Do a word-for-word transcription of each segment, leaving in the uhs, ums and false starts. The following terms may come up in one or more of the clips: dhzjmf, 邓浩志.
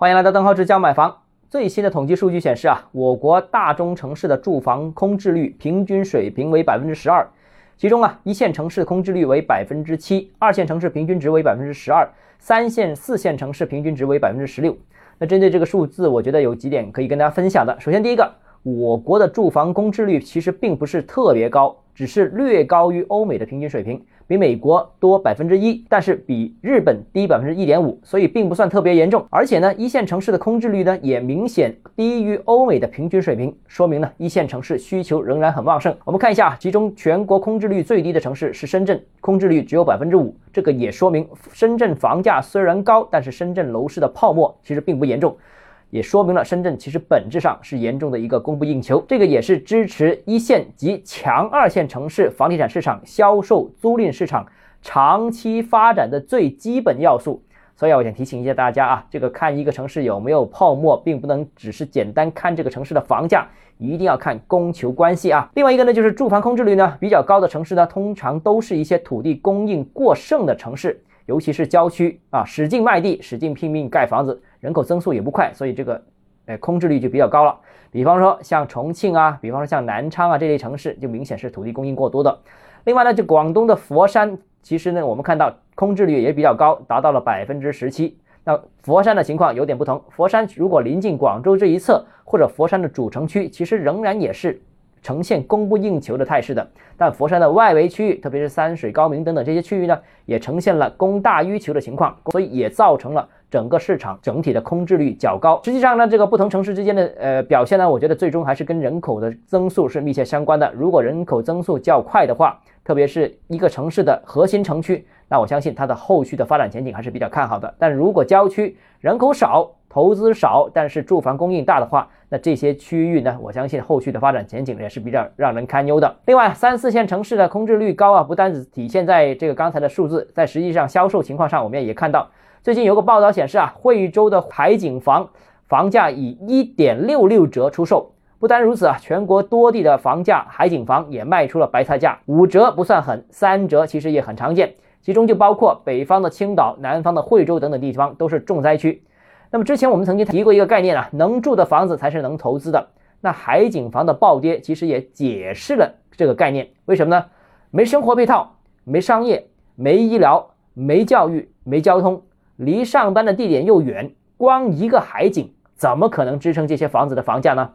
欢迎来到邓浩志教买房。最新的统计数据显示啊，我国大中城市的住房空置率平均水平为 百分之十二， 其中啊，一线城市的空置率为 百分之七， 二线城市平均值为 百分之十二， 三线、四线城市平均值为 百分之十六。 那针对这个数字，我觉得有几点可以跟大家分享的。首先第一个，我国的住房空置率其实并不是特别高，只是略高于欧美的平均水平，比美国多 百分之一， 但是比日本低 百分之一点五， 所以并不算特别严重。而且呢，一线城市的空置率呢也明显低于欧美的平均水平，说明呢一线城市需求仍然很旺盛。我们看一下，其中全国空置率最低的城市是深圳，空置率只有 百分之五， 这个也说明深圳房价虽然高，但是深圳楼市的泡沫其实并不严重。也说明了深圳其实本质上是严重的一个供不应求，这个也是支持一线及强二线城市房地产市场销售租赁市场长期发展的最基本要素。所以我想提醒一下大家啊，这个看一个城市有没有泡沫，并不能只是简单看这个城市的房价，一定要看供求关系啊。另外一个呢，就是住房空置率呢比较高的城市呢，通常都是一些土地供应过剩的城市，尤其是郊区啊，使劲卖地，使劲拼命盖房子，人口增速也不快，所以这个呃空置率就比较高了。比方说像重庆啊，比方说像南昌啊这类城市，就明显是土地供应过多的。另外呢，就广东的佛山，其实呢我们看到空置率也比较高，达到了 百分之十七。那佛山的情况有点不同，佛山如果临近广州这一侧，或者佛山的主城区，其实仍然也是呈现供不应求的态势的，但佛山的外围区域，特别是三水、高明等等这些区域呢，也呈现了供大于求的情况，所以也造成了整个市场整体的空置率较高。实际上呢，这个不同城市之间的呃表现呢，我觉得最终还是跟人口的增速是密切相关的。如果人口增速较快的话，特别是一个城市的核心城区，那我相信它的后续的发展前景还是比较看好的。但如果郊区人口少，投资少，但是住房供应大的话，那这些区域呢，我相信后续的发展前景也是比较让人堪忧的。另外，三四线城市的空置率高啊，不单只体现在这个刚才的数字，在实际上销售情况上，我们也看到，最近有个报道显示啊，惠州的海景房房价以 一点六六 折出售。不单如此啊，全国多地的房价海景房也卖出了白菜价，五折不算狠，三折其实也很常见。其中就包括北方的青岛、南方的惠州等等地方，都是重灾区。那么之前我们曾经提过一个概念啊，能住的房子才是能投资的。那海景房的暴跌其实也解释了这个概念，为什么呢？没生活配套，没商业，没医疗，没教育，没交通，离上班的地点又远，光一个海景怎么可能支撑这些房子的房价呢？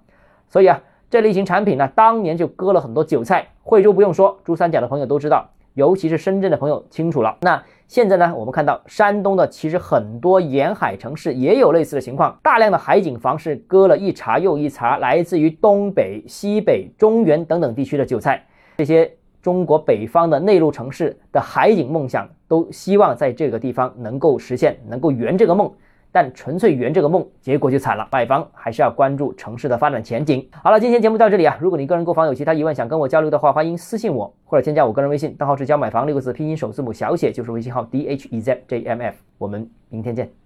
所以啊，这类型产品呢，当年就割了很多韭菜。惠州不用说，珠三角的朋友都知道，尤其是深圳的朋友清楚了。那现在呢，我们看到山东的其实很多沿海城市也有类似的情况，大量的海景房是割了一茬又一茬来自于东北、西北、中原等等地区的韭菜。这些中国北方的内陆城市的海景梦想，都希望在这个地方能够实现，能够圆这个梦，但纯粹圆这个梦，结果就惨了。买房还是要关注城市的发展前景。好了，今天节目到这里啊。如果你个人购房有其他疑问想跟我交流的话，欢迎私信我，或者添加我个人微信，邓浩志教买房六个字拼音首字母小写，就是微信号 D H Z J M F。我们明天见。